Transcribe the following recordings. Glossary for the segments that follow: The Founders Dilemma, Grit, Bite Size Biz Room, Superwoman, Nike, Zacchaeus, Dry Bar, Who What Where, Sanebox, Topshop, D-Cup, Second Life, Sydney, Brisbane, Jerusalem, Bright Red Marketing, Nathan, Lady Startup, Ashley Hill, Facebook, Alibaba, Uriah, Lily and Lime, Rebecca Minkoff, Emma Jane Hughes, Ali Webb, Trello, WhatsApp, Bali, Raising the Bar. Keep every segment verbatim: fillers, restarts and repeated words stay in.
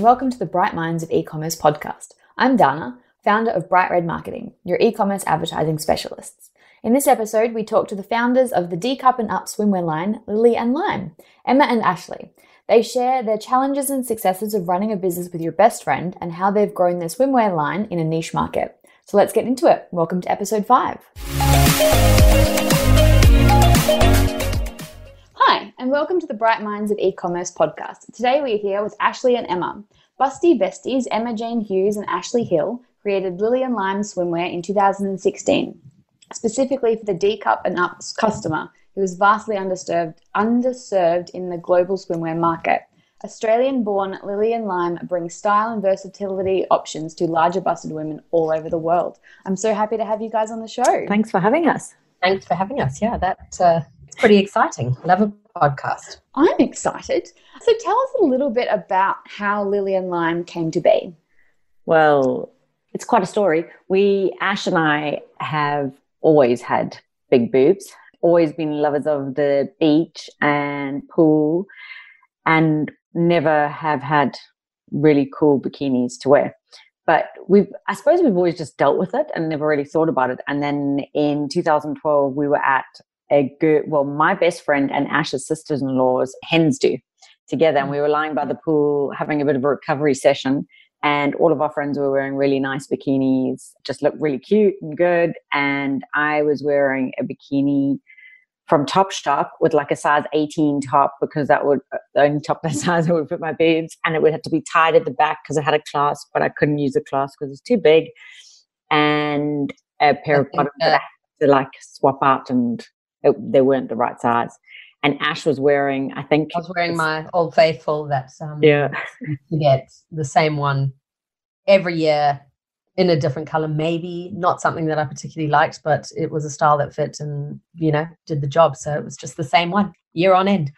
and welcome to the Bright Minds of E-commerce podcast. I'm Dana, founder of Bright Red Marketing, your e-commerce advertising specialists. In this episode, we talk to the founders of the D-Cup and Up swimwear line, Lily and Lime, Emma and Ashley. They share their challenges and successes of running a business with your best friend and how they've grown their swimwear line in a niche market. So let's get into it. Welcome to episode five. Hi, and welcome to the Bright Minds of E-Commerce podcast. Today we're here with Ashley and Emma. Busty besties Emma Jane Hughes and Ashley Hill created Lily and Lime Swimwear in two thousand sixteen, specifically for the D-Cup and Up customer who was vastly underserved, underserved in the global swimwear market. Australian-born Lily and Lime brings style and versatility options to larger busted women all over the world. I'm so happy to have you guys on the show. Thanks for having us. Thanks for having us. Yeah, that's uh, it's pretty exciting. Love a podcast. I'm excited. So tell us a little bit about how Lily and Lime came to be. Well, it's quite a story. We, Ash and I, have always had big boobs, always been lovers of the beach and pool, and never have had really cool bikinis to wear. But we've, I suppose we've always just dealt with it and never really thought about it. And then in two thousand twelve, we were at a good, well, my best friend and Ash's sisters-in-law's hens do together. And we were lying by the pool, having a bit of a recovery session. And all of our friends were wearing really nice bikinis, just looked really cute and good. And I was wearing a bikini from Topshop with like a size eighteen top, because that would the only top that size that would fit my boobs, and it would have to be tied at the back because it had a clasp, but I couldn't use a clasp because it's too big, and a pair I of bottoms that, that I had to like swap out, and it, they weren't the right size. And Ash was wearing, I think I was wearing my Old Faithful. That's um yeah, you get the same one every year in a different color, maybe not something that I particularly liked, but it was a style that fit and, you know, did the job. So it was just the same one year on end.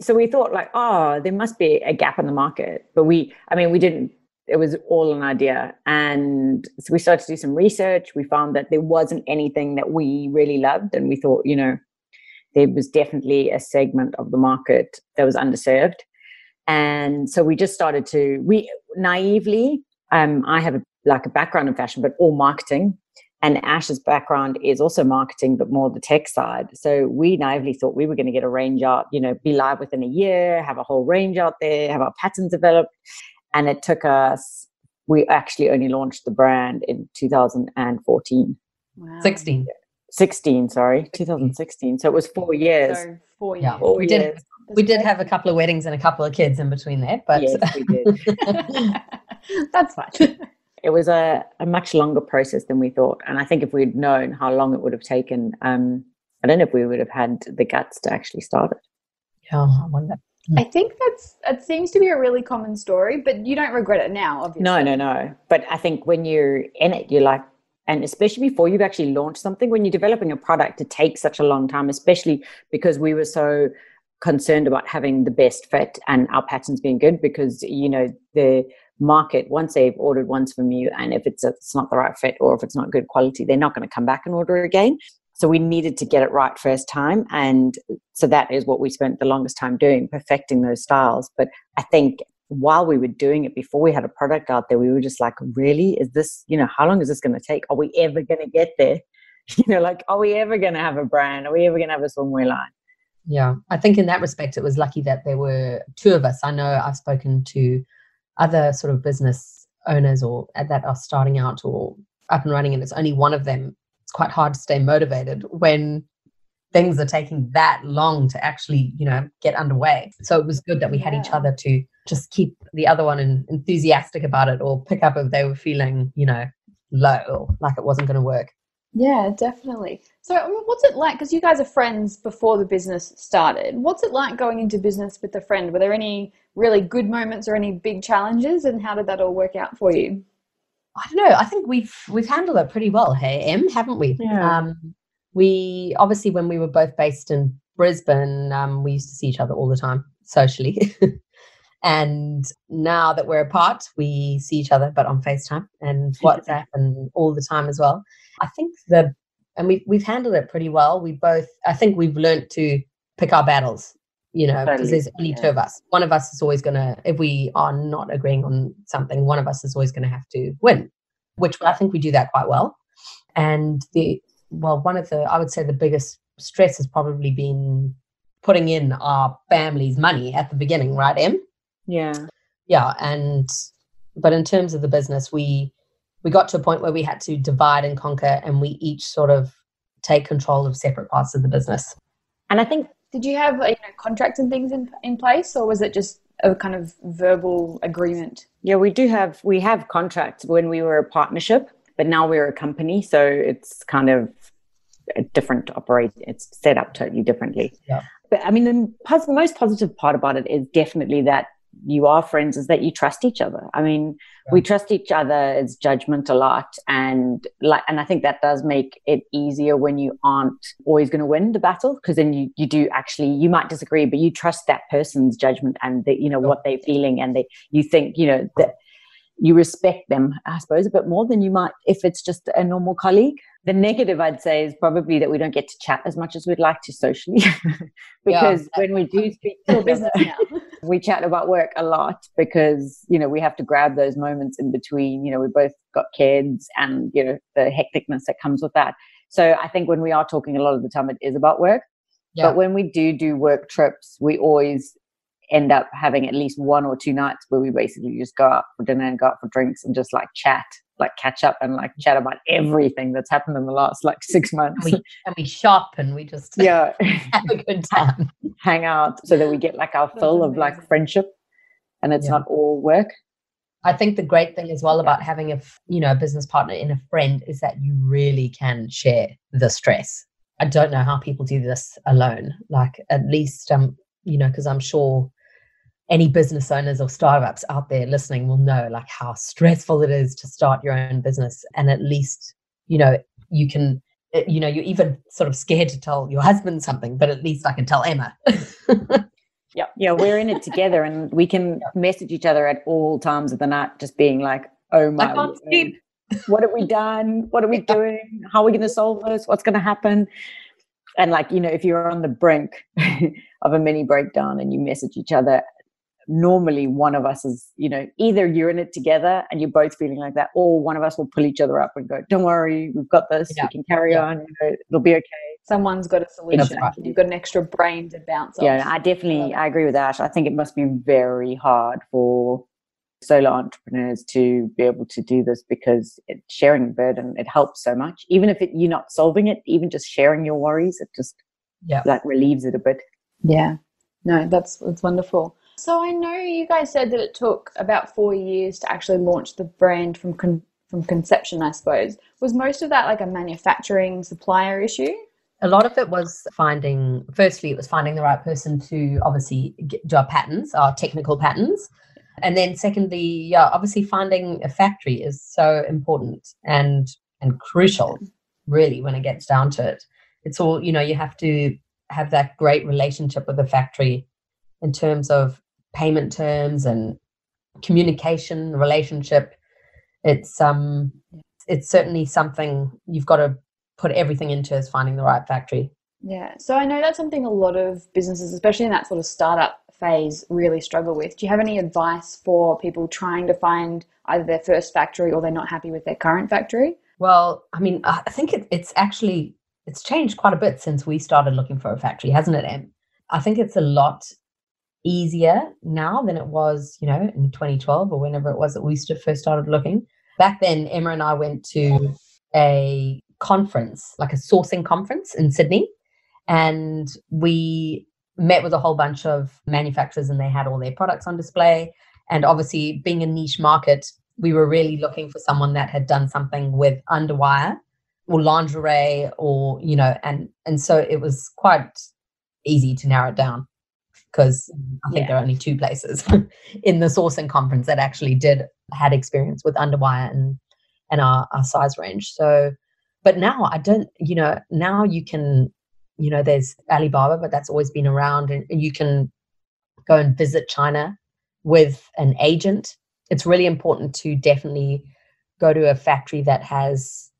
So we thought like, oh, there must be a gap in the market. But we, I mean, we didn't, it was all an idea. And so we started to do some research. We found that there wasn't anything that we really loved. And we thought, you know, there was definitely a segment of the market that was underserved. And so we just started to, we naively, um, I have a like a background in fashion, but all marketing. And Ash's background is also marketing, but more the tech side. So we naively thought we were going to get a range out, you know, be live within a year, have a whole range out there, have our patterns developed. And it took us, we actually only launched the brand in two thousand fourteen. Wow. sixteen. sixteen, sorry, two thousand sixteen. So it was four years. So four years. Yeah. Four we, years. Did, we did have a couple of weddings and a couple of kids in between there. But yes, we did. That's fine. It was a, a much longer process than we thought. And I think if we'd known how long it would have taken, um, I don't know if we would have had the guts to actually start it. Yeah, I wonder. I think that's that seems to be a really common story, but you don't regret it now, obviously. No, no, no. But I think when you're in it, you're like, and especially before you've actually launched something, when you're developing a product, it takes such a long time, especially because we were so concerned about having the best fit and our patterns being good, because, you know, the market, once they've ordered ones from you, and if it's, a, it's not the right fit or if it's not good quality, they're not going to come back and order again. So we needed to get it right first time. And so that is what we spent the longest time doing, perfecting those styles. But I think while we were doing it, before we had a product out there, we were just like, really, is this, you know, how long is this going to take? Are we ever going to get there? You know, like, are we ever going to have a brand? Are we ever going to have a swimwear line? Yeah, I think in that respect, it was lucky that there were two of us. I know I've spoken to other sort of business owners or that are starting out or up and running, and it's only one of them. It's quite hard to stay motivated when things are taking that long to actually, you know, get underway. So it was good that we had yeah. each other to just keep the other one in, enthusiastic about it, or pick up if they were feeling, you know, low or like it wasn't going to work. Yeah, definitely. So what's it like, because you guys are friends before the business started, what's it like going into business with a friend? Were there any really good moments or any big challenges, and how did that all work out for you? I don't know. I think we've we've handled it pretty well, hey, Em, haven't we? Yeah. Um, we obviously, when we were both based in Brisbane, um, we used to see each other all the time socially. And now that we're apart, we see each other, but on FaceTime and WhatsApp and all the time as well. I think the, and we've, we've handled it pretty well. We both, I think we've learned to pick our battles you know, because there's only yeah. two of us. One of us is always going to, if we are not agreeing on something, one of us is always going to have to win, which I think we do that quite well. And the, well, one of the, I would say the biggest stress has probably been putting in our family's money at the beginning, right, Em? Yeah. Yeah. And, but in terms of the business, we, we got to a point where we had to divide and conquer, and we each sort of take control of separate parts of the business. And I think, did you have, you know, contracts and things in, in place, or was it just a kind of verbal agreement? Yeah, we do have, we have contracts when we were a partnership, but now we're a company. So it's kind of a different operate. It's set up totally differently. Yeah. But I mean, the pos- most positive part about it is definitely that you are friends, is that you trust each other. I mean, yeah. we trust each other's judgment a lot. And like, and I think that does make it easier when you aren't always going to win the battle, because then you, you do actually, you might disagree, but you trust that person's judgment and the, you know, yeah. what they're feeling. And they, you think, you know, that you respect them, I suppose, a bit more than you might if it's just a normal colleague. The negative, I'd say, is probably that we don't get to chat as much as we'd like to socially, because yeah. when we do speak to business now, we chat about work a lot, because, you know, we have to grab those moments in between. You know, we both got kids and, you know, the hecticness that comes with that. So I think when we are talking a lot of the time, it is about work. Yeah. But when we do do work trips, we always end up having at least one or two nights where we basically just go out for dinner and go out for drinks and just like chat, like catch up and like chat about everything that's happened in the last like six months. And we, and we shop and we just yeah. have a good time. Hang out so that we get like our fill of like friendship, and it's yeah. not all work. I think the great thing as well about having a, you know, a business partner and a friend is that you really can share the stress. I don't know how people do this alone. Like at least, um, you know, because I'm sure any business owners or startups out there listening will know like how stressful it is to start your own business. And at least, you know, you can, you know, you're even sort of scared to tell your husband something, but at least I can tell Emma. yeah. Yeah. We're in it together, and we can yeah. message each other at all times of the night, just being like, oh my, I can't sleep. What have we done? What are we doing? How are we going to solve this? What's going to happen? And like, you know, if you're on the brink of a mini breakdown and you message each other, normally one of us is, you know, either you're in it together and you're both feeling like that, or one of us will pull each other up and go, don't worry, we've got this, yeah. we can carry yeah. on, it'll be okay. Someone's got a solution. Right. You've got an extra brain to bounce off. Yeah, no, I definitely, I agree with Ash. I think it must be very hard for solo entrepreneurs to be able to do this, because it, sharing the burden, it helps so much. Even if it, you're not solving it, even just sharing your worries, it just yeah. like relieves it a bit. Yeah. No, that's, that's wonderful. So I know you guys said that it took about four years to actually launch the brand from con- from conception, I suppose. Was most of that like a manufacturing supplier issue? A lot of it was finding, firstly, it was finding the right person to obviously get, do our patterns, our technical patterns. And then secondly, yeah, obviously finding a factory is so important and and crucial, really, when it gets down to it. It's all, you know, you have to have that great relationship with the factory in terms of payment terms and communication, relationship. It's um, it's certainly something you've got to put everything into, is finding the right factory. Yeah. So I know that's something a lot of businesses, especially in that sort of startup phase, really struggle with. Do you have any advice for people trying to find either their first factory or they're not happy with their current factory? Well, I mean, I think it, it's actually, it's changed quite a bit since we started looking for a factory, hasn't it, Em? I think it's a lot easier now than it was, you know, in twenty twelve or whenever it was that we first started looking. Back then, Emma and I went to a conference, like a sourcing conference in Sydney, and we met with a whole bunch of manufacturers, and they had all their products on display. And obviously, being a niche market, we were really looking for someone that had done something with underwire or lingerie, or, you know, and and so it was quite easy to narrow it down, because I think yeah. there are only two places in the sourcing conference that actually did had experience with underwire and and our, our size range. So, but now I don't, you know, now you can, you know, there's Alibaba, but that's always been around, and you can go and visit China with an agent. It's really important to definitely go to a factory that has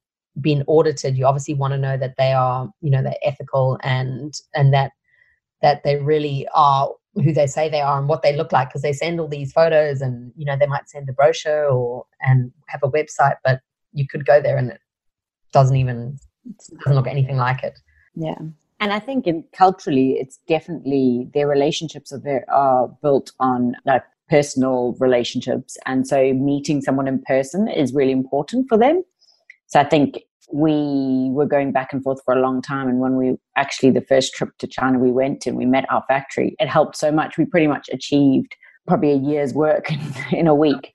been audited. You obviously want to know that they are, you know, they're ethical and and that that they really are who they say they are and what they look like, because they send all these photos and, you know, they might send a brochure or and have a website, but you could go there and it doesn't even doesn't look anything like it. Yeah. And I think in culturally, it's definitely their relationships are, there, are built on like personal relationships. And so meeting someone in person is really important for them. So I think we were going back and forth for a long time. And when we actually the first trip to China, we went and we met our factory. It helped so much. We pretty much achieved probably a year's work in a week.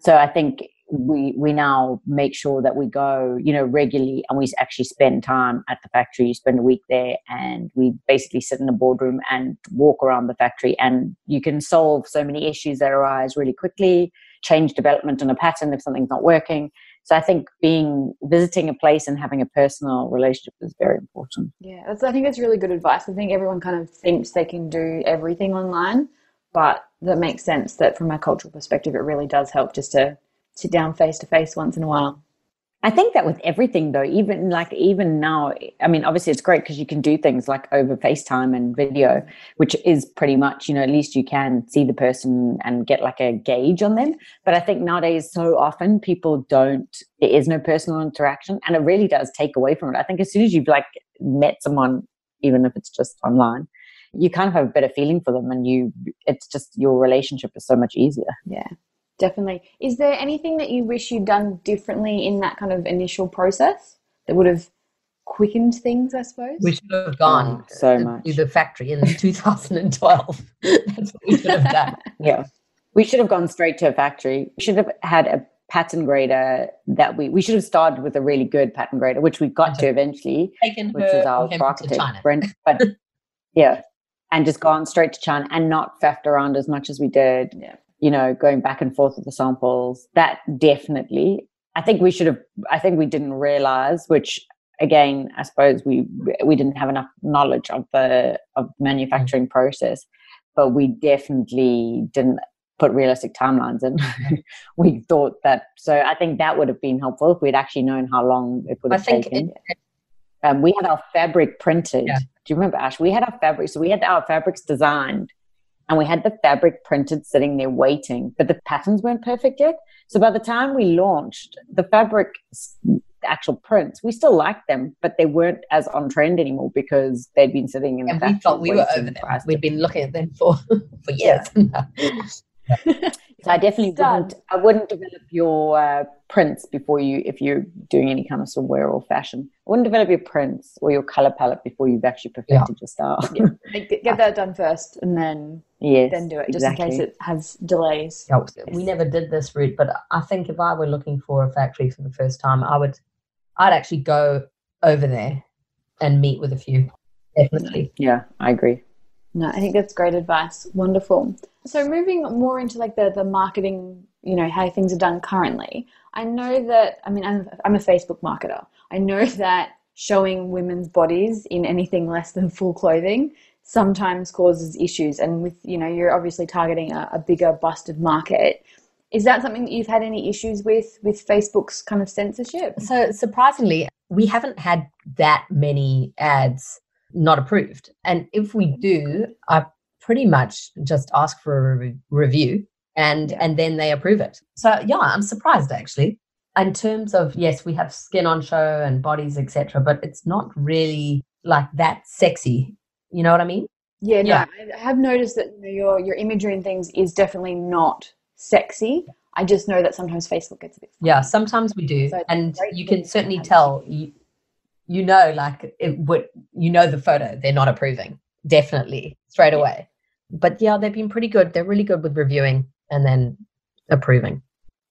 So I think we we now make sure that we go, you know, regularly, and we actually spend time at the factory. You spend a week there and we basically sit in a boardroom and walk around the factory, and you can solve so many issues that arise really quickly, change development on a pattern if something's not working. So I think being visiting a place and having a personal relationship is very important. Yeah, that's, I think that's really good advice. I think everyone kind of thinks they can do everything online, but that makes sense that from a cultural perspective, it really does help just to sit down face to face once in a while. I think that with everything though, even like even now, I mean, obviously it's great because you can do things like over FaceTime and video, which is pretty much, you know, at least you can see the person and get like a gauge on them. But I think nowadays so often people don't, there is no personal interaction, and it really does take away from it. I think as soon as you've like met someone, even if it's just online, you kind of have a better feeling for them, and you, it's just your relationship is so much easier. Yeah. Definitely. Is there anything that you wish you'd done differently in that kind of initial process that would have quickened things, I suppose? We should have gone oh, so to, much. to the factory in two thousand twelve. That's what we should have done. Yeah. We should have gone straight to a factory. We should have had a pattern grader that we, we should have started with a really good pattern grader, which we got to eventually, taken which is our architect, Brenda. But yeah, and just gone straight to China and not faffed around as much as we did. Yeah. You know, going back and forth with the samples, that definitely, I think we should have, I think we didn't realize, which again, I suppose we, we didn't have enough knowledge of the of the manufacturing process, but we definitely didn't put realistic timelines in. We thought that, so I think that would have been helpful if we'd actually known how long it would have I think taken. It, um, we had our fabric printed. Yeah. Do you remember, Ash? We had our fabric, so we had our fabrics designed. And we had the fabric printed sitting there waiting, but the patterns weren't perfect yet. So by the time we launched, the fabric, the actual prints, we still liked them, but they weren't as on trend anymore because they'd been sitting in the and factory. And we thought we were over them. We'd been looking at them for, for years. So I definitely wouldn't, I wouldn't develop your uh, prints before you, if you're doing any kind of swimwear or fashion. I wouldn't develop your prints or your color palette before you've actually perfected yeah. your style. Yeah. Get, get that done first and then, yes, then do it just exactly. in case it has delays. Yeah, we never did this route, but I think if I were looking for a factory for the first time, I would, I'd actually go over there and meet with a few. Definitely. Yeah, I agree. No, I think that's great advice. Wonderful. So moving more into like the, the marketing, you know, how things are done currently. I know that, I mean, I'm, I'm a Facebook marketer. I know that showing women's bodies in anything less than full clothing sometimes causes issues. And with, you know, you're obviously targeting a, a bigger busted market. Is that something that you've had any issues with, with Facebook's kind of censorship? So surprisingly, we haven't had that many ads not approved, and if we do, I pretty much just ask for a re- review and yeah. and then they approve it. So yeah, I'm surprised actually. In terms of, yes, we have skin on show and bodies, etc., but it's not really like that sexy, you know what I mean? Yeah, no, yeah. I have noticed that, you know, your your imagery and things is definitely not sexy. I just know that sometimes Facebook gets a bit funny. Yeah, sometimes we do, so and you can certainly tell you, you know, like it would, you know, the photo, they're not approving, definitely, straight away. Yeah. But yeah, they've been pretty good. They're really good with reviewing and then approving.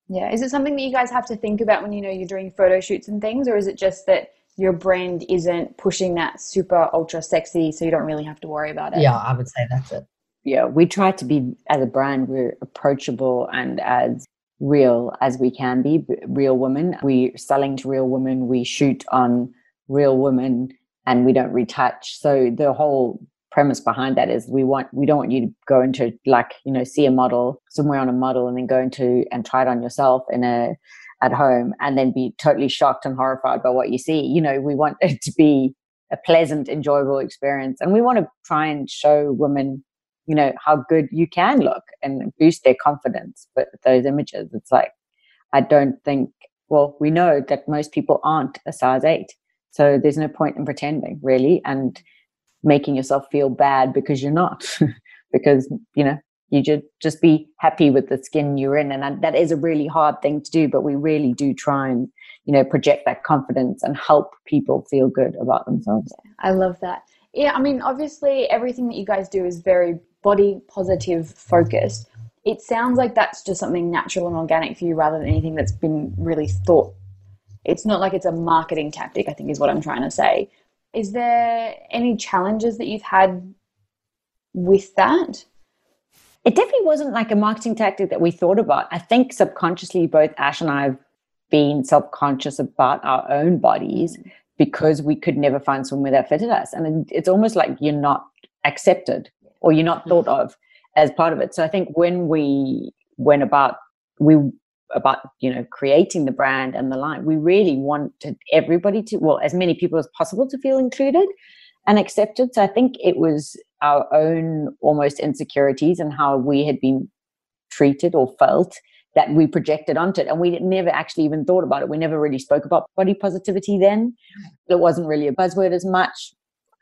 Yeah. Is it something that you guys have to think about when, you know, you're doing photo shoots and things, or is it just that your brand isn't pushing that super ultra sexy, so you don't really have to worry about it? Yeah, I would say that's it. Yeah. We try to be, as a brand, we're approachable and as real as we can be, real women. We're selling to real women. We shoot on real women and we don't retouch. So the whole premise behind that is we want we don't want you to go into, like, you know, see a model somewhere on a model and then go into and try it on yourself in a at home and then be totally shocked and horrified by what you see. You know, we want it to be a pleasant, enjoyable experience. And we want to try and show women, you know, how good you can look and boost their confidence with those images. It's like, I don't think, well, we know that most people aren't a size eight. So there's no point in pretending, really, and making yourself feel bad because you're not, because, you know, you just, just be happy with the skin you're in. And I, that is a really hard thing to do, but we really do try and, you know, project that confidence and help people feel good about themselves. I love that. Yeah, I mean, obviously everything that you guys do is very body positive focused. It sounds like that's just something natural and organic for you rather than anything that's been really thought. It's not like it's a marketing tactic, I think is what I'm trying to say. Is there any challenges that you've had with that? It definitely wasn't like a marketing tactic that we thought about. I think subconsciously, both Ash and I have been self-conscious about our own bodies because we could never find swimwear that fitted us. And it's almost like you're not accepted or you're not thought of as part of it. So I think when we went about, we about, you know, creating the brand and the line, we really wanted everybody to, well, as many people as possible to feel included and accepted. So I think it was our own almost insecurities and how we had been treated or felt that we projected onto it. And we never actually even thought about it. We never really spoke about body positivity then. It wasn't really a buzzword as much.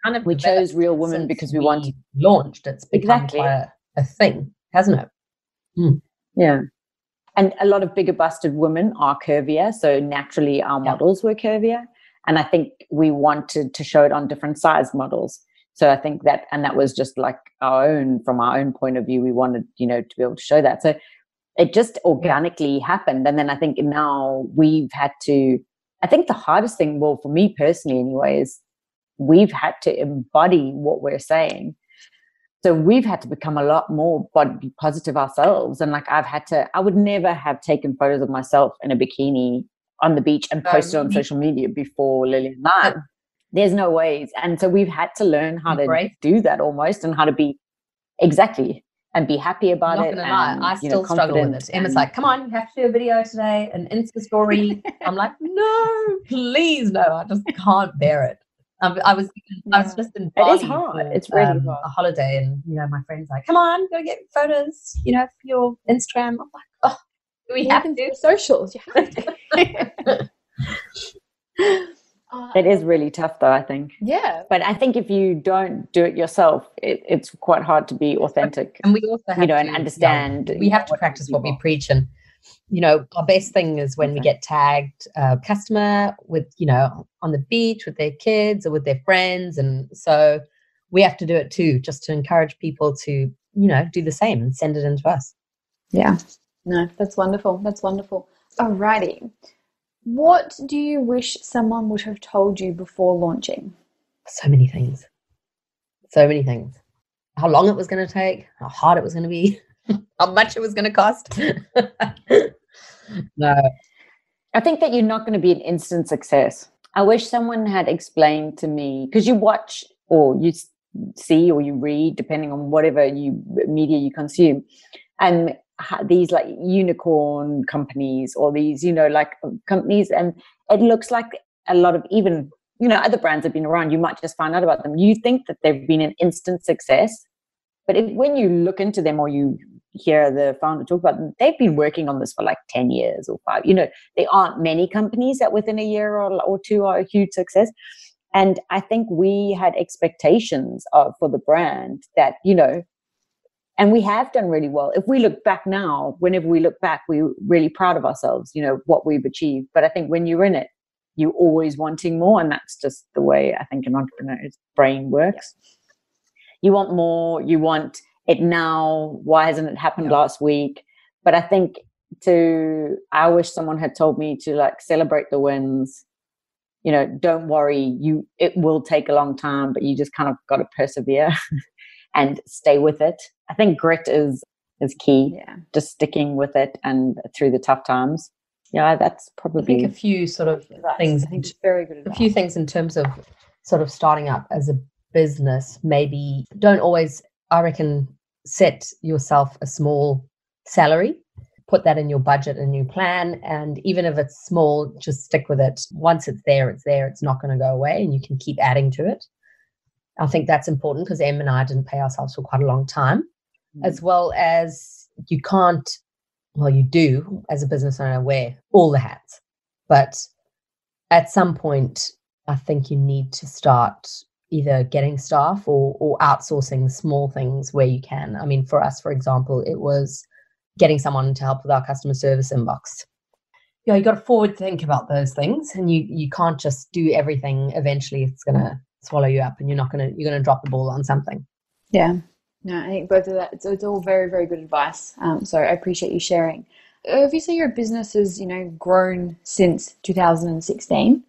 Kind of we chose Real Women because we wanted... launched. It's become exactly. a, a thing, hasn't it? Mm. Yeah. And a lot of bigger busted women are curvier. So naturally our yeah. models were curvier. And I think we wanted to show it on different size models. So I think that, and that was just like our own, from our own point of view, we wanted, you know, to be able to show that. So it just organically yeah. happened. And then I think now we've had to, I think the hardest thing, well, for me personally anyway, is we've had to embody what we're saying. So we've had to become a lot more body positive ourselves. And like I've had to, I would never have taken photos of myself in a bikini on the beach and posted um, on social media before Lillian Lime. Uh, There's no ways. And so we've had to learn how to right. do that almost and how to be exactly and be happy about Not it. And, I still you know, struggle with this. Emma's like, come on, you have to do a video today, an Insta story. I'm like, no, please, no, I just can't bear it. Um, I was yeah. I was just in Bali. It is hard. For, it's really um, hard. A holiday, and you know, my friend's like, come on, go get photos, you know, for your Instagram. I'm like, oh, we have to do socials. You have to. It is really tough though, I think. Yeah. But I think if you don't do it yourself, it, it's quite hard to be authentic. And we also have you know, to, and understand. You know, we have to practice what we preach. And, you know, our best thing is when okay. we get tagged a customer with, you know, on the beach with their kids or with their friends. And so we have to do it too, just to encourage people to, you know, do the same and send it in to us. Yeah. No, that's wonderful. That's wonderful. All righty. What do you wish someone would have told you before launching? So many things. So many things. How long it was going to take, how hard it was going to be, how much it was going to cost. No. I think that you're not going to be an instant success. I wish someone had explained to me, because you watch or you see or you read, depending on whatever you media you consume, and these like unicorn companies or these, you know, like companies, and it looks like a lot of even, you know, other brands have been around. You might just find out about them. You think that they've been an instant success, but if, when you look into them or you hear the founder talk about them, they've been working on this for like ten years or five. You know, there aren't many companies that within a year or, or two are a huge success. And I think we had expectations of, for the brand that, you know, and we have done really well. If we look back now, whenever we look back, we're really proud of ourselves, you know, what we've achieved. But I think when you're in it, you're always wanting more. And that's just the way I think an entrepreneur's brain works. Yes. You want more. You want it now. Why hasn't it happened yeah. last week? But I think to, I wish someone had told me to like celebrate the wins. You know, don't worry. You, it will take a long time, but you just kind of got to persevere and stay with it. I think grit is is key. Yeah. Just sticking with it and through the tough times. Yeah, that's probably I think a few sort of advice. things. I think it's very good advice. A few things in terms of sort of starting up as a business. Maybe don't always, I reckon, set yourself a small salary. put that in your budget and your plan. And even if it's small, just stick with it. Once it's there, it's there. It's not going to go away, and you can keep adding to it. I think that's important because Em and I didn't pay ourselves for quite a long time, mm. as well as you can't, well, you do as a business owner wear all the hats, but at some point, I think you need to start either getting staff or, or outsourcing small things where you can. I mean, for us, for example, it was getting someone to help with our customer service inbox. You know, you got to forward think about those things, and you you can't just do everything. Eventually, it's going to swallow you up, and you're not going to you're going to drop the ball on something. Yeah, no, I think both of that. It's, it's all very, very good advice. Um, so I appreciate you sharing. Obviously, your business has you know grown since two thousand sixteen.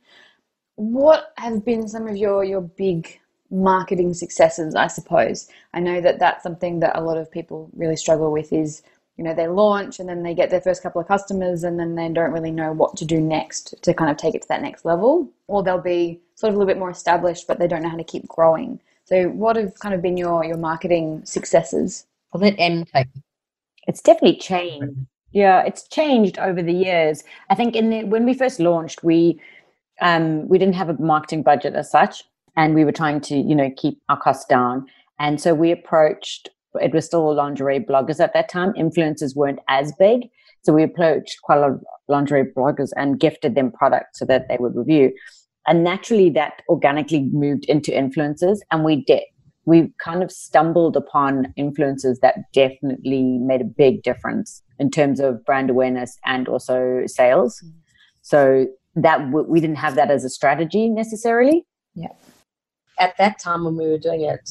What have been some of your, your big marketing successes, I suppose? I know that that's something that a lot of people really struggle with is, you know, they launch and then they get their first couple of customers and then they don't really know what to do next to kind of take it to that next level, or they'll be sort of a little bit more established, but they don't know how to keep growing. So what have kind of been your, your marketing successes? I'll let Em take it. It's definitely changed. Yeah, it's changed over the years. I think in the, when we first launched, we... Um, we didn't have a marketing budget as such, and we were trying to, you know, keep our costs down. And so we approached, it was still lingerie bloggers at that time. Influencers weren't as big. So we approached quite a lot of lingerie bloggers and gifted them products so that they would review. And naturally that organically moved into influencers. And we did, we kind of stumbled upon influencers that definitely made a big difference in terms of brand awareness and also sales. Mm-hmm. So that w- we didn't have that as a strategy necessarily. Yeah. At that time when we were doing it,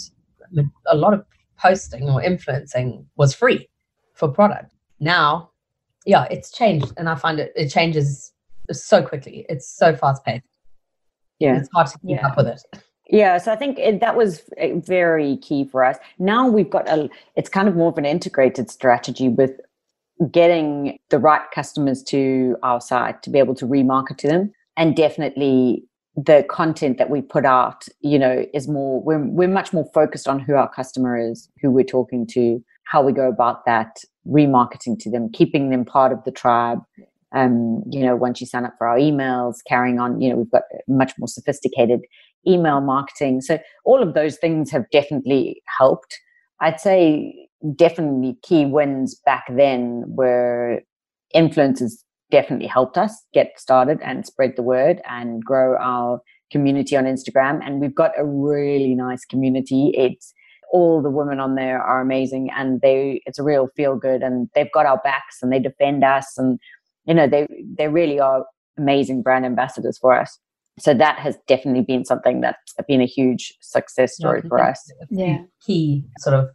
a lot of posting or influencing was free for product. Now, yeah, it's changed, and I find it, it changes so quickly. It's so fast paced. Yeah. It's hard to keep yeah. up with it. Yeah. So I think it, that was very key for us. Now we've got a, it's kind of more of an integrated strategy with getting the right customers to our site to be able to remarket to them. And definitely the content that we put out, you know, is more, we're, we're much more focused on who our customer is, who we're talking to, how we go about that, remarketing to them, keeping them part of the tribe. Um, you know, once you sign up for our emails, carrying on, you know, we've got much more sophisticated email marketing. So all of those things have definitely helped. I'd say definitely key wins back then were influencers definitely helped us get started and spread the word and grow our community on Instagram. And we've got a really nice community. It's all the women on there are amazing, and they it's a real feel good, and they've got our backs and they defend us, and you know they they really are amazing brand ambassadors for us. So that has definitely been something that's been a huge success story yeah, for us. Yeah, key sort of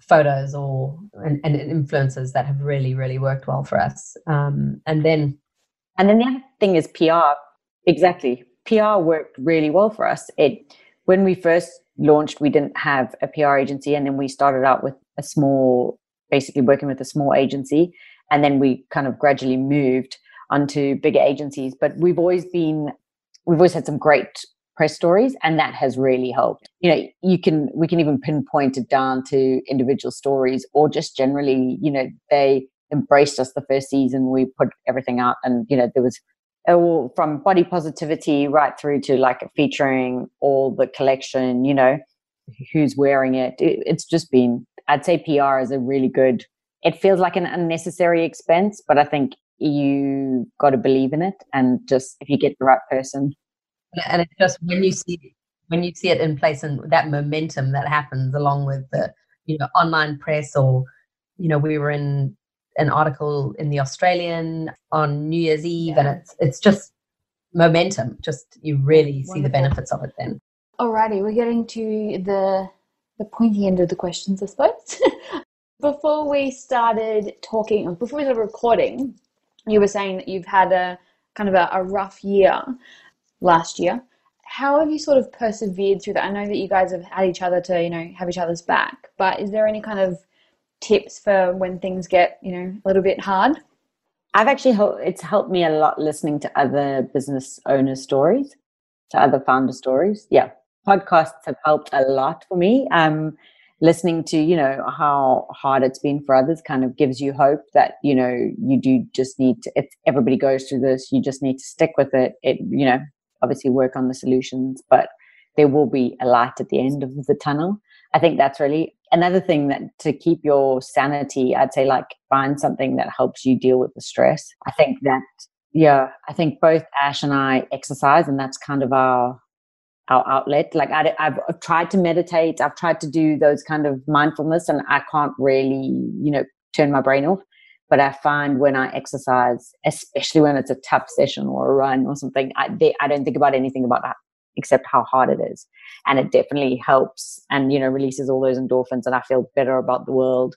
photos or and, and influencers that have really, really worked well for us. Um, and then and then the other thing is P R. Exactly. P R worked really well for us. It when we first launched, we didn't have a P R agency, and then we started out with a small, basically working with a small agency, and then we kind of gradually moved onto bigger agencies. But we've always been we've always had some great press stories, and that has really helped. You know, you can we can even pinpoint it down to individual stories, or just generally, you know, they embraced us the first season. We put everything out, and you know, there was all from body positivity right through to like featuring all the collection. You know, who's wearing it. it it's just been, I'd say, P R is a really good. It feels like an unnecessary expense, but I think you got to believe in it, and just if you get the right person. And it's just when you see when you see it in place, and that momentum that happens along with the you know online press, or you know we were in an article in the Australian on New Year's Eve, yeah. and it's it's just momentum. Just you really Wonderful. See the benefits of it then. Alrighty, we're getting to the the pointy end of the questions, I suppose. Before we started talking, before we started recording, you were saying that you've had a kind of a, a rough year. Last year, how have you sort of persevered through that? I know that you guys have had each other to, you know, have each other's back, but is there any kind of tips for when things get, you know, a little bit hard? I've actually, it's helped me a lot listening to other business owner stories, to other founder stories. Yeah. Podcasts have helped a lot for me. Um, listening to, you know, how hard it's been for others kind of gives you hope that, you know, you do just need to, if everybody goes through this, you just need to stick with it. It, you know, obviously work on the solutions, but there will be a light at the end of the tunnel. I think that's really another thing, that to keep your sanity, I'd say, like, find something that helps you deal with the stress. I think that, yeah, I think both Ash and I exercise, and that's kind of our our outlet. Like, I, I've tried to meditate. I've tried to do those kind of mindfulness, and I can't really, you know, turn my brain off. But I find when I exercise, especially when it's a tough session or a run or something, I, they, I don't think about anything about that except how hard it is. And it definitely helps, and, you know, releases all those endorphins, and I feel better about the world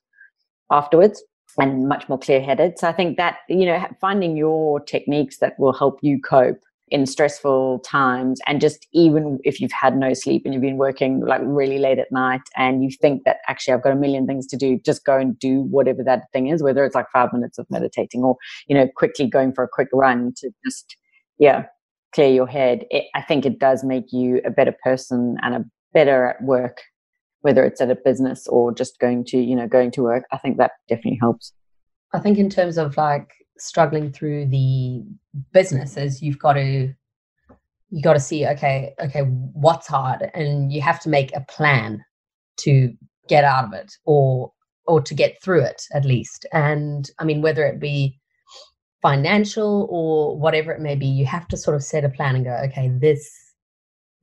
afterwards and much more clear-headed. So I think that, you know, finding your techniques that will help you cope in stressful times, and just even if you've had no sleep and you've been working like really late at night and you think that actually I've got a million things to do, just go and do whatever that thing is, whether it's like five minutes of meditating or, you know, quickly going for a quick run to just, yeah, clear your head. It, I think it does make you a better person and a better at work, whether it's at a business or just going to, you know, going to work. I think that definitely helps. I think in terms of like struggling through the businesses, you've got to, you got to see, okay, okay, what's hard, and you have to make a plan to get out of it or, or to get through it at least. And I mean, whether it be financial or whatever it may be, you have to sort of set a plan and go, okay, this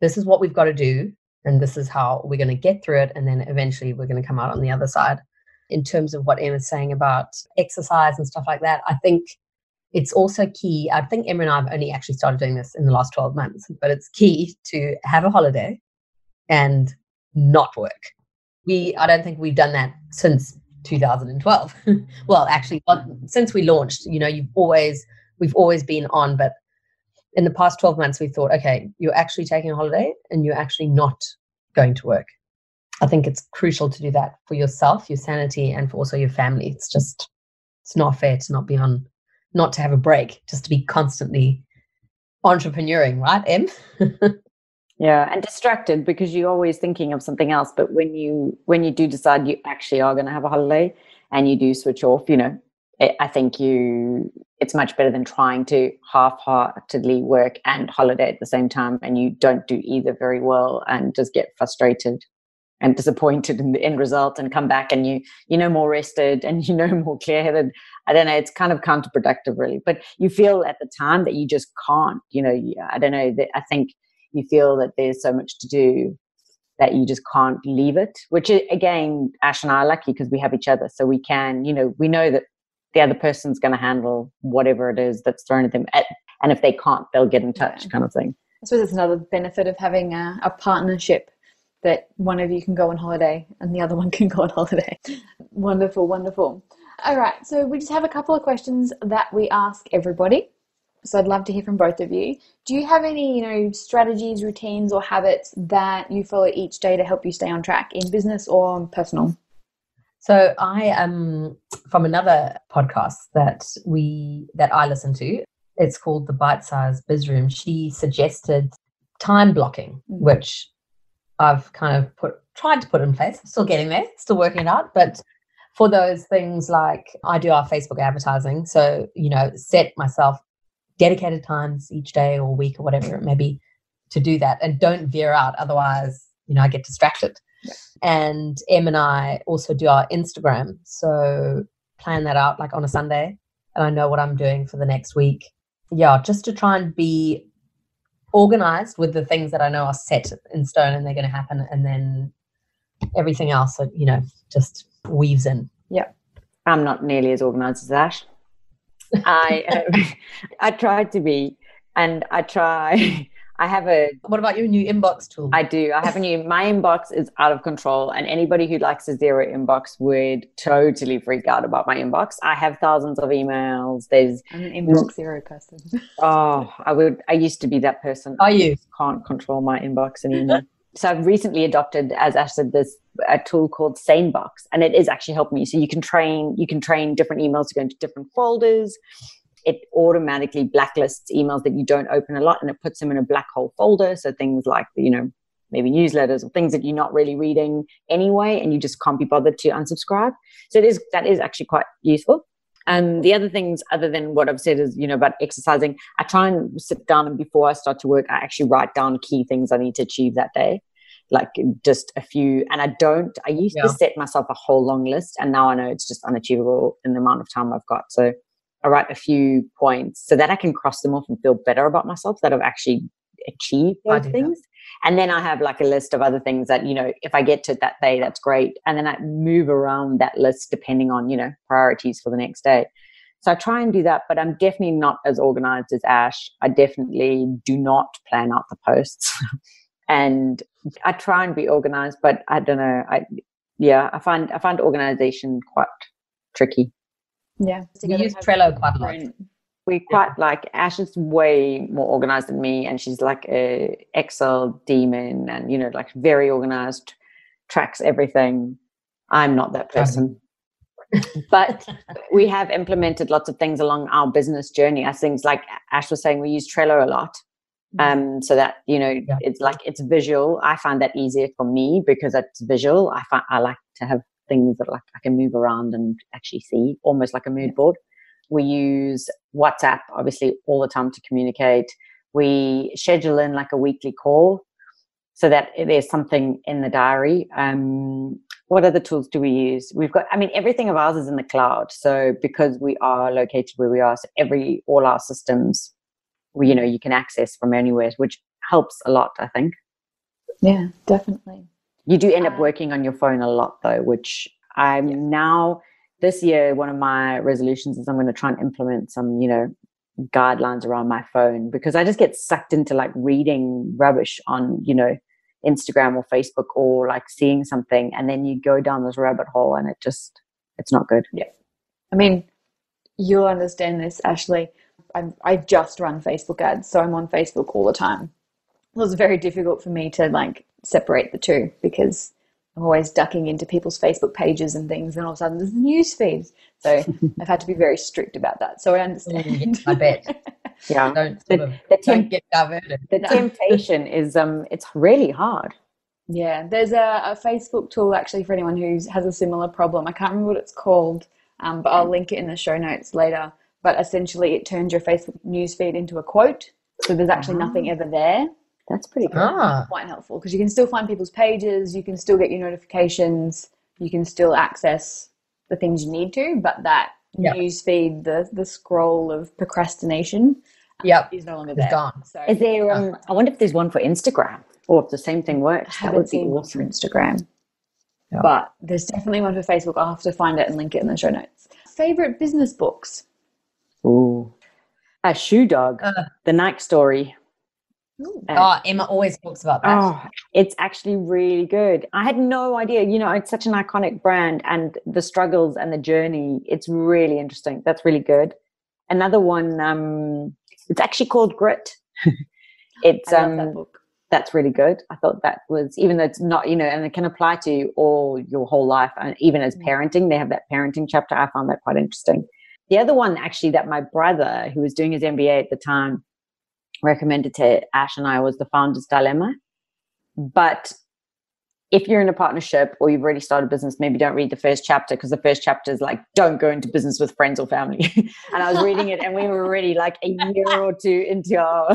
this is what we've got to do, and this is how we're going to get through it, and then eventually we're going to come out on the other side. In terms of what Emma's saying about exercise and stuff like that, I think it's also key. I think Emma and I have only actually started doing this in the last twelve months, but it's key to have a holiday and not work. We I don't think we've done that since two thousand twelve. Well, actually, since we launched, you know, you've always, we've always been on, but in the past twelve months, we thought, okay, you're actually taking a holiday and you're actually not going to work. I think it's crucial to do that for yourself, your sanity, and for also your family. It's just, it's not fair to not be on, not to have a break, just to be constantly entrepreneuring, right, Em? Yeah, and distracted, because you're always thinking of something else. But when you when you do decide you actually are going to have a holiday and you do switch off, you know, it, I think you it's much better than trying to half-heartedly work and holiday at the same time, and you don't do either very well and just get frustrated and disappointed in the end result and come back and you you know more rested and you know more clear-headed. I don't know, it's kind of counterproductive really. But you feel at the time that you just can't, you know, I don't know, I think you feel that there's so much to do that you just can't leave it, which is, again, Ash and I are lucky because we have each other. So we can, you know, we know that the other person's going to handle whatever it is that's thrown at them. At, and if they can't, they'll get in touch, kind of thing. I suppose it's another benefit of having a, a partnership, that one of you can go on holiday and the other one can go on holiday. Wonderful, wonderful. All right. So we just have a couple of questions that we ask everybody. So I'd love to hear from both of you. Do you have any, you know, strategies, routines, or habits that you follow each day to help you stay on track in business or personal? So I am um, from another podcast that we that I listen to. It's called the Bite Size Biz Room. She suggested time blocking, which I've kind of put tried to put in place. I'm still getting there, still working it out, but for those things like I do our Facebook advertising, so, you know, set myself dedicated times each day or week or whatever it may be to do that, and don't veer out, otherwise, you know, I get distracted. Yeah. And Em and I also do our Instagram, so plan that out like on a Sunday, and I know what I'm doing for the next week. Yeah, just to try and be organized with the things that I know are set in stone and they're going to happen, and then everything else, you know, just weaves in. Yeah, I'm not nearly as organized as Ash. I um, I try to be, and I try. I have a. What about your new inbox tool? I do. I have a new. My inbox is out of control, and anybody who likes a zero inbox would totally freak out about my inbox. I have thousands of emails. There's I'm an inbox zero person. Oh, I would. I used to be that person. Are you? I can't control my inbox anymore. So I've recently adopted, as Ash said, this a tool called Sanebox, and it is actually helping me. So you can train you can train different emails to go into different folders. It automatically blacklists emails that you don't open a lot, and it puts them in a black hole folder. So things like, you know, maybe newsletters or things that you're not really reading anyway, and you just can't be bothered to unsubscribe. So it is, that is actually quite useful. And the other things, other than what I've said, is, you know, about exercising, I try and sit down, and before I start to work, I actually write down key things I need to achieve that day, like just a few. And I don't, I used yeah. to set myself a whole long list, and now I know it's just unachievable in the amount of time I've got. So I write a few points so that I can cross them off and feel better about myself that I've actually achieved those things. That. And then I have like a list of other things that, you know, if I get to it that day, that's great. And then I move around that list depending on, you know, priorities for the next day. So I try and do that, but I'm definitely not as organized as Ash. I definitely do not plan out the posts. And I try and be organized, but I don't know. I yeah, I find I find organization quite tricky. Yeah. We use Trello quite a lot. We quite yeah. like, Ash is way more organized than me, and she's like a Excel demon, and, you know, like very organized, tracks everything. I'm not that person. But we have implemented lots of things along our business journey. As things like Ash was saying, we use Trello a lot. Um, so that, you know, yeah. it's like, it's visual. I find that easier for me because it's visual. I find I like to have things that like I can move around and actually see, almost like a mood board. We use WhatsApp, obviously, all the time to communicate. We schedule in like a weekly call so that there's something in the diary. Um, what other tools do we use? We've got, I mean, everything of ours is in the cloud. So because we are located where we are, so every, all our systems, we, you know, you can access from anywhere, which helps a lot, I think. Yeah, definitely. You do end up working on your phone a lot though, which I'm yeah. now... This year, one of my resolutions is I'm going to try and implement some, you know, guidelines around my phone, because I just get sucked into like reading rubbish on, you know, Instagram or Facebook, or like seeing something, and then you go down this rabbit hole, and it just, it's not good. Yeah. I mean, you'll understand this, Ashley. I'm, I just run Facebook ads, so I'm on Facebook all the time. It was very difficult for me to like separate the two, because I'm always ducking into people's Facebook pages and things, and all of a sudden there's news feeds. So I've had to be very strict about that. So I understand. I bet. Yeah. Don't, sort the, of, the temp- don't get diverted. The no. temptation is, um, it's really hard. Yeah. There's a, a Facebook tool actually for anyone who has a similar problem. I can't remember what it's called, um, but I'll link it in the show notes later. But essentially it turns your Facebook news feed into a quote. So there's actually uh-huh. nothing ever there. That's pretty cool. Ah. Quite helpful, because you can still find people's pages, you can still get your notifications, you can still access the things you need to, but that yep. news feed, the the scroll of procrastination yep. is no longer there. It's gone. So, is there, um, I wonder if there's one for Instagram, or if the same thing works. That would be awesome. Instagram. Yeah. But there's definitely one for Facebook. I'll have to find it and link it in the show notes. Favorite business books? Ooh. A Shoe Dog, uh. The Nike Story. Um, oh, Emma always talks about that. Oh, it's actually really good. I had no idea. You know, it's such an iconic brand, and the struggles and the journey. It's really interesting. That's really good. Another one. Um, it's actually called Grit. It's I love um, that book. That's really good. I thought that was, even though it's not, you know, and it can apply to all your whole life, and even as mm-hmm. parenting, they have that parenting chapter. I found that quite interesting. The other one, actually, that my brother, who was doing his M B A at the time, recommended to Ash and I was The Founders Dilemma. But if you're in a partnership or you've already started a business, maybe don't read the first chapter, because the first chapter is like, don't go into business with friends or family. And I was reading it, and we were already like a year or two into our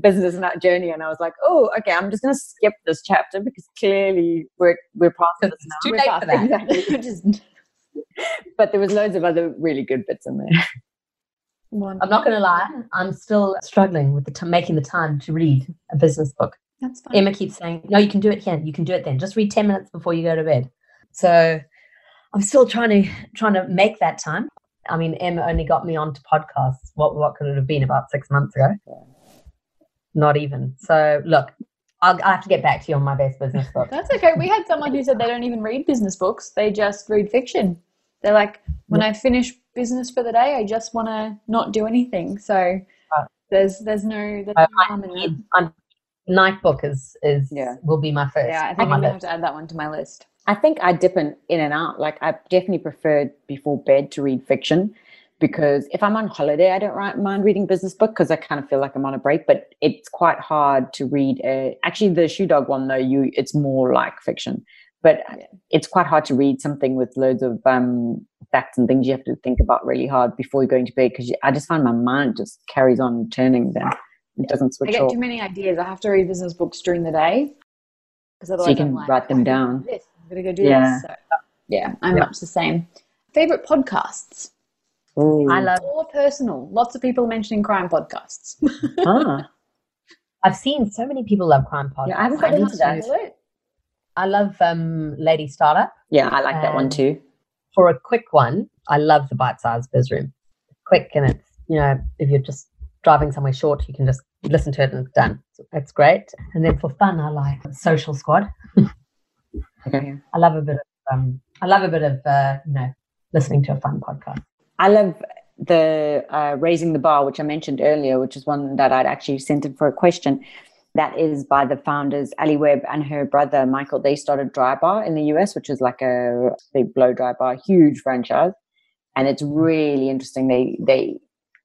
business and that journey, and I was like, oh, okay, I'm just going to skip this chapter, because clearly we're we're past this now. Too late for that. Exactly. But there was loads of other really good bits in there. Wonderful. I'm not going to lie, I'm still struggling with the t- making the time to read a business book. That's fine. Emma keeps saying, no, you can do it here, you can do it then. Just read ten minutes before you go to bed. So I'm still trying to trying to make that time. I mean, Emma only got me onto podcasts. What what could it have been, about six months ago? Not even. So look, I'll, I'll have to get back to you on my best business book. That's okay. We had someone who said they don't even read business books. They just read fiction. They're like, when I finish business for the day, I just want to not do anything. So right. there's there's no, there's no I, harm in that. I'm, night book is, is yeah. will be my first. Yeah, I think I'm going to have to add that one to my list. I think I dip in, in and out. Like, I definitely preferred before bed to read fiction, because if I'm on holiday, I don't mind reading business book because I kind of feel like I'm on a break, but it's quite hard to read. A, actually, the Shoe Dog one, though, you it's more like fiction, but yeah. It's quite hard to read something with loads of um, facts and things you have to think about really hard before you're going to bed, because I just find my mind just carries on turning then. It doesn't switch off. I get off. Too many ideas. I have to read business books during the day. So you can I'm like, write them oh, down. I'm, I'm going to go do yeah. this. So, yeah, I'm yep. much the same. Favorite podcasts? Ooh. I love all personal. Lots of people mentioning crime podcasts. ah. I've seen so many people love crime podcasts. Yeah, I haven't got into that. I love um, Lady Startup. Yeah, I like um, that one too. For a quick one, I love the Bite Size Biz Room. Quick, and it's, you know, if you're just driving somewhere short, you can just listen to it and it's done. It's great. And then for fun, I like Social Squad. Okay. I love a bit of um, I love a bit of uh, you know, listening to a fun podcast. I love the uh, Raising the Bar, which I mentioned earlier, which is one that I'd actually sent in for a question. That is by the founders, Ali Webb and her brother, Michael. They started Dry Bar in the U S, which is like a big blow dry bar, huge franchise. And it's really interesting. They, they,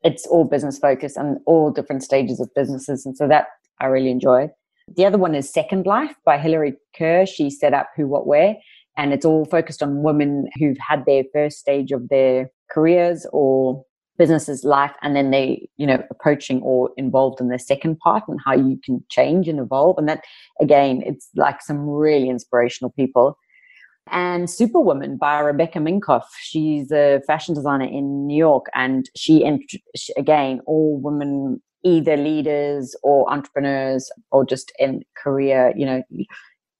It's all business focused and all different stages of businesses. And so that I really enjoy. The other one is Second Life by Hilary Kerr. She set up Who What Where, and it's all focused on women who've had their first stage of their careers or businesses life. And then they, you know, approaching or involved in the second part and how you can change and evolve. And that, again, it's like some really inspirational people. And Superwoman by Rebecca Minkoff. She's a fashion designer in New York, and she, again, all women, either leaders or entrepreneurs or just in career, you know,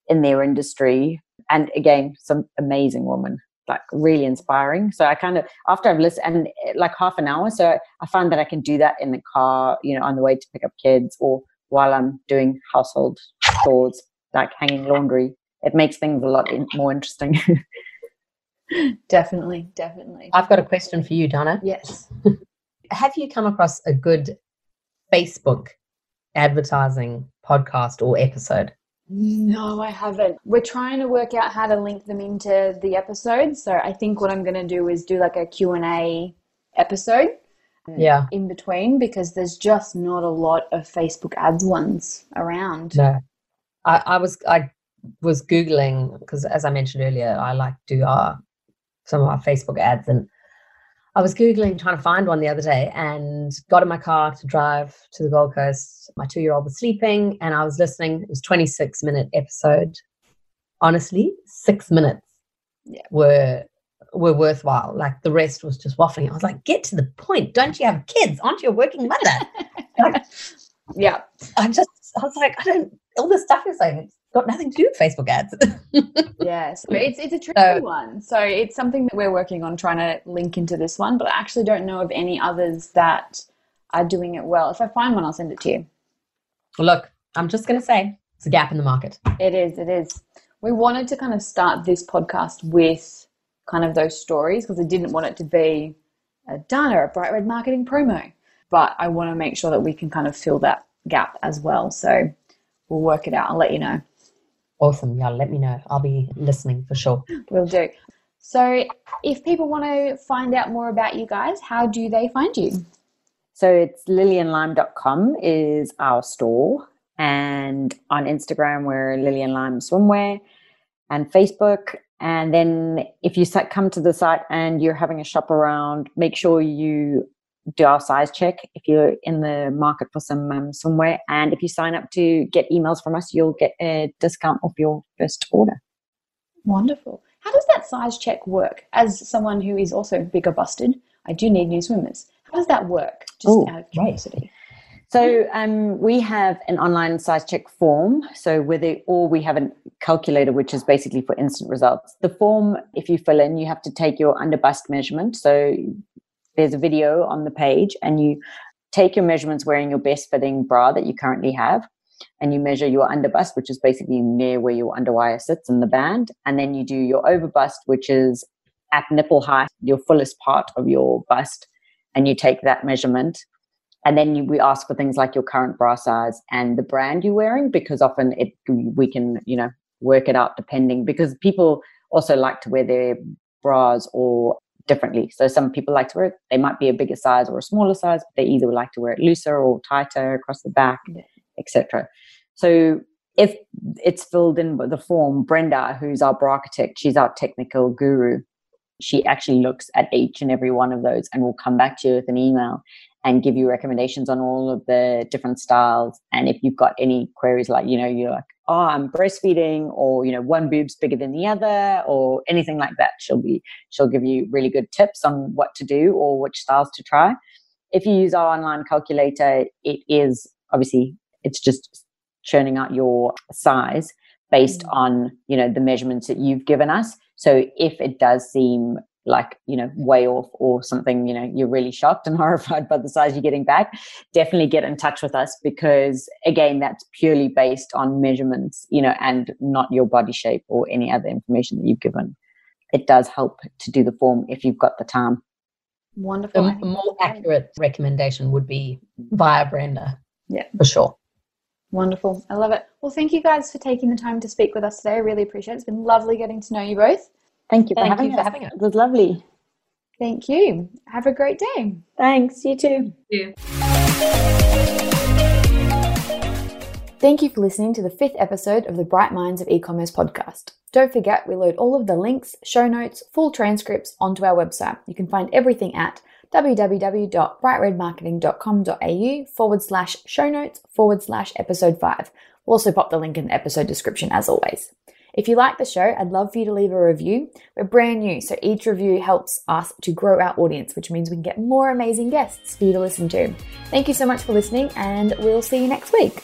in their industry. And again, some amazing women, like really inspiring. So I kind of, after I've listened, and like half an hour, so I find that I can do that in the car, you know, on the way to pick up kids or while I'm doing household chores, like hanging laundry. It makes things a lot more interesting. Definitely, definitely. I've got a question for you, Donna. Yes. Have you come across a good Facebook advertising podcast or episode? No, I haven't. We're trying to work out how to link them into the episodes. So I think what I'm going to do is do like a Q and A episode yeah. in between, because there's just not a lot of Facebook ads ones around. No. I, I was... I. was Googling, because as I mentioned earlier, I like do our some of our Facebook ads, and I was Googling trying to find one the other day and got in my car to drive to the Gold Coast. My two-year-old was sleeping and I was listening. It was a twenty-six minute episode. Honestly, six minutes yeah. were were worthwhile. Like the rest was just waffling. I was like, get to the point. Don't you have kids? Aren't you a working mother? Like, yeah. I just I was like, I don't all this stuff you're saying got nothing to do with Facebook ads. Yes, it's it's a tricky so, one. So it's something that we're working on trying to link into this one, but I actually don't know of any others that are doing it well. If I find one, I'll send it to you. Look, I'm just going to say it's a gap in the market. It is, it is. We wanted to kind of start this podcast with kind of those stories because I didn't want it to be a Dana, a Bright Red Marketing promo, but I want to make sure that we can kind of fill that gap as well. So we'll work it out. I'll let you know. Awesome. Yeah, let me know. I'll be listening for sure. Will do. So if people want to find out more about you guys, how do they find you? So it's lily and lime dot com is our store, and on Instagram we're Lily and Lime Swimwear and Facebook. And then if you come to the site and you're having a shop around, make sure you do our size check if you're in the market for some um, somewhere. And if you sign up to get emails from us, you'll get a discount off your first order. Wonderful. How does that size check work? As someone who is also bigger busted, I do need new swimmers. How does that work? Just Ooh, out of curiosity. Right. So um, we have an online size check form. So whether or we have a calculator, which is basically for instant results. The form, if you fill in, you have to take your under bust measurement. So there's a video on the page, and you take your measurements wearing your best fitting bra that you currently have, and you measure your under bust, which is basically near where your underwire sits in the band. And then you do your over bust, which is at nipple height, your fullest part of your bust, and you take that measurement. And then you, we ask for things like your current bra size and the brand you're wearing, because often it we can, you know, work it out depending, because people also like to wear their bras or differently. So some people like to wear it. They might be a bigger size or a smaller size, but they either would like to wear it looser or tighter across the back, yeah. et cetera. So if it's filled in with the form, Brenda, who's our bra architect, she's our technical guru. She actually looks at each and every one of those and will come back to you with an email and give you recommendations on all of the different styles. And if you've got any queries, like, you know, you're like, oh, I'm breastfeeding, or, you know, one boob's bigger than the other, or anything like that, she'll be, she'll give you really good tips on what to do or which styles to try. If you use our online calculator, it is obviously, it's just churning out your size based mm-hmm. on, you know, the measurements that you've given us. So if it does seem like, you know, way off or something, you know, you're really shocked and horrified by the size you're getting back, definitely get in touch with us, because again, that's purely based on measurements, you know, and not your body shape or any other information that you've given. It does help to do the form if you've got the time. Wonderful. A more accurate recommendation would be via Brenda. Yeah, for sure. Wonderful. I love it. Well, thank you guys for taking the time to speak with us today. I really appreciate it. It's been lovely getting to know you both. Thank you for, Thank having, you for us. having us. It was lovely. Thank you. Have a great day. Thanks. You too. Thank you. Thank you for listening to the fifth episode of the Bright Minds of E-commerce podcast. Don't forget, we load all of the links, show notes, full transcripts onto our website. You can find everything at www.brightredmarketing.com.au forward slash show notes forward slash episode five. We'll also pop the link in the episode description as always. If you like the show, I'd love for you to leave a review. We're brand new, so each review helps us to grow our audience, which means we can get more amazing guests for you to listen to. Thank you so much for listening, and we'll see you next week.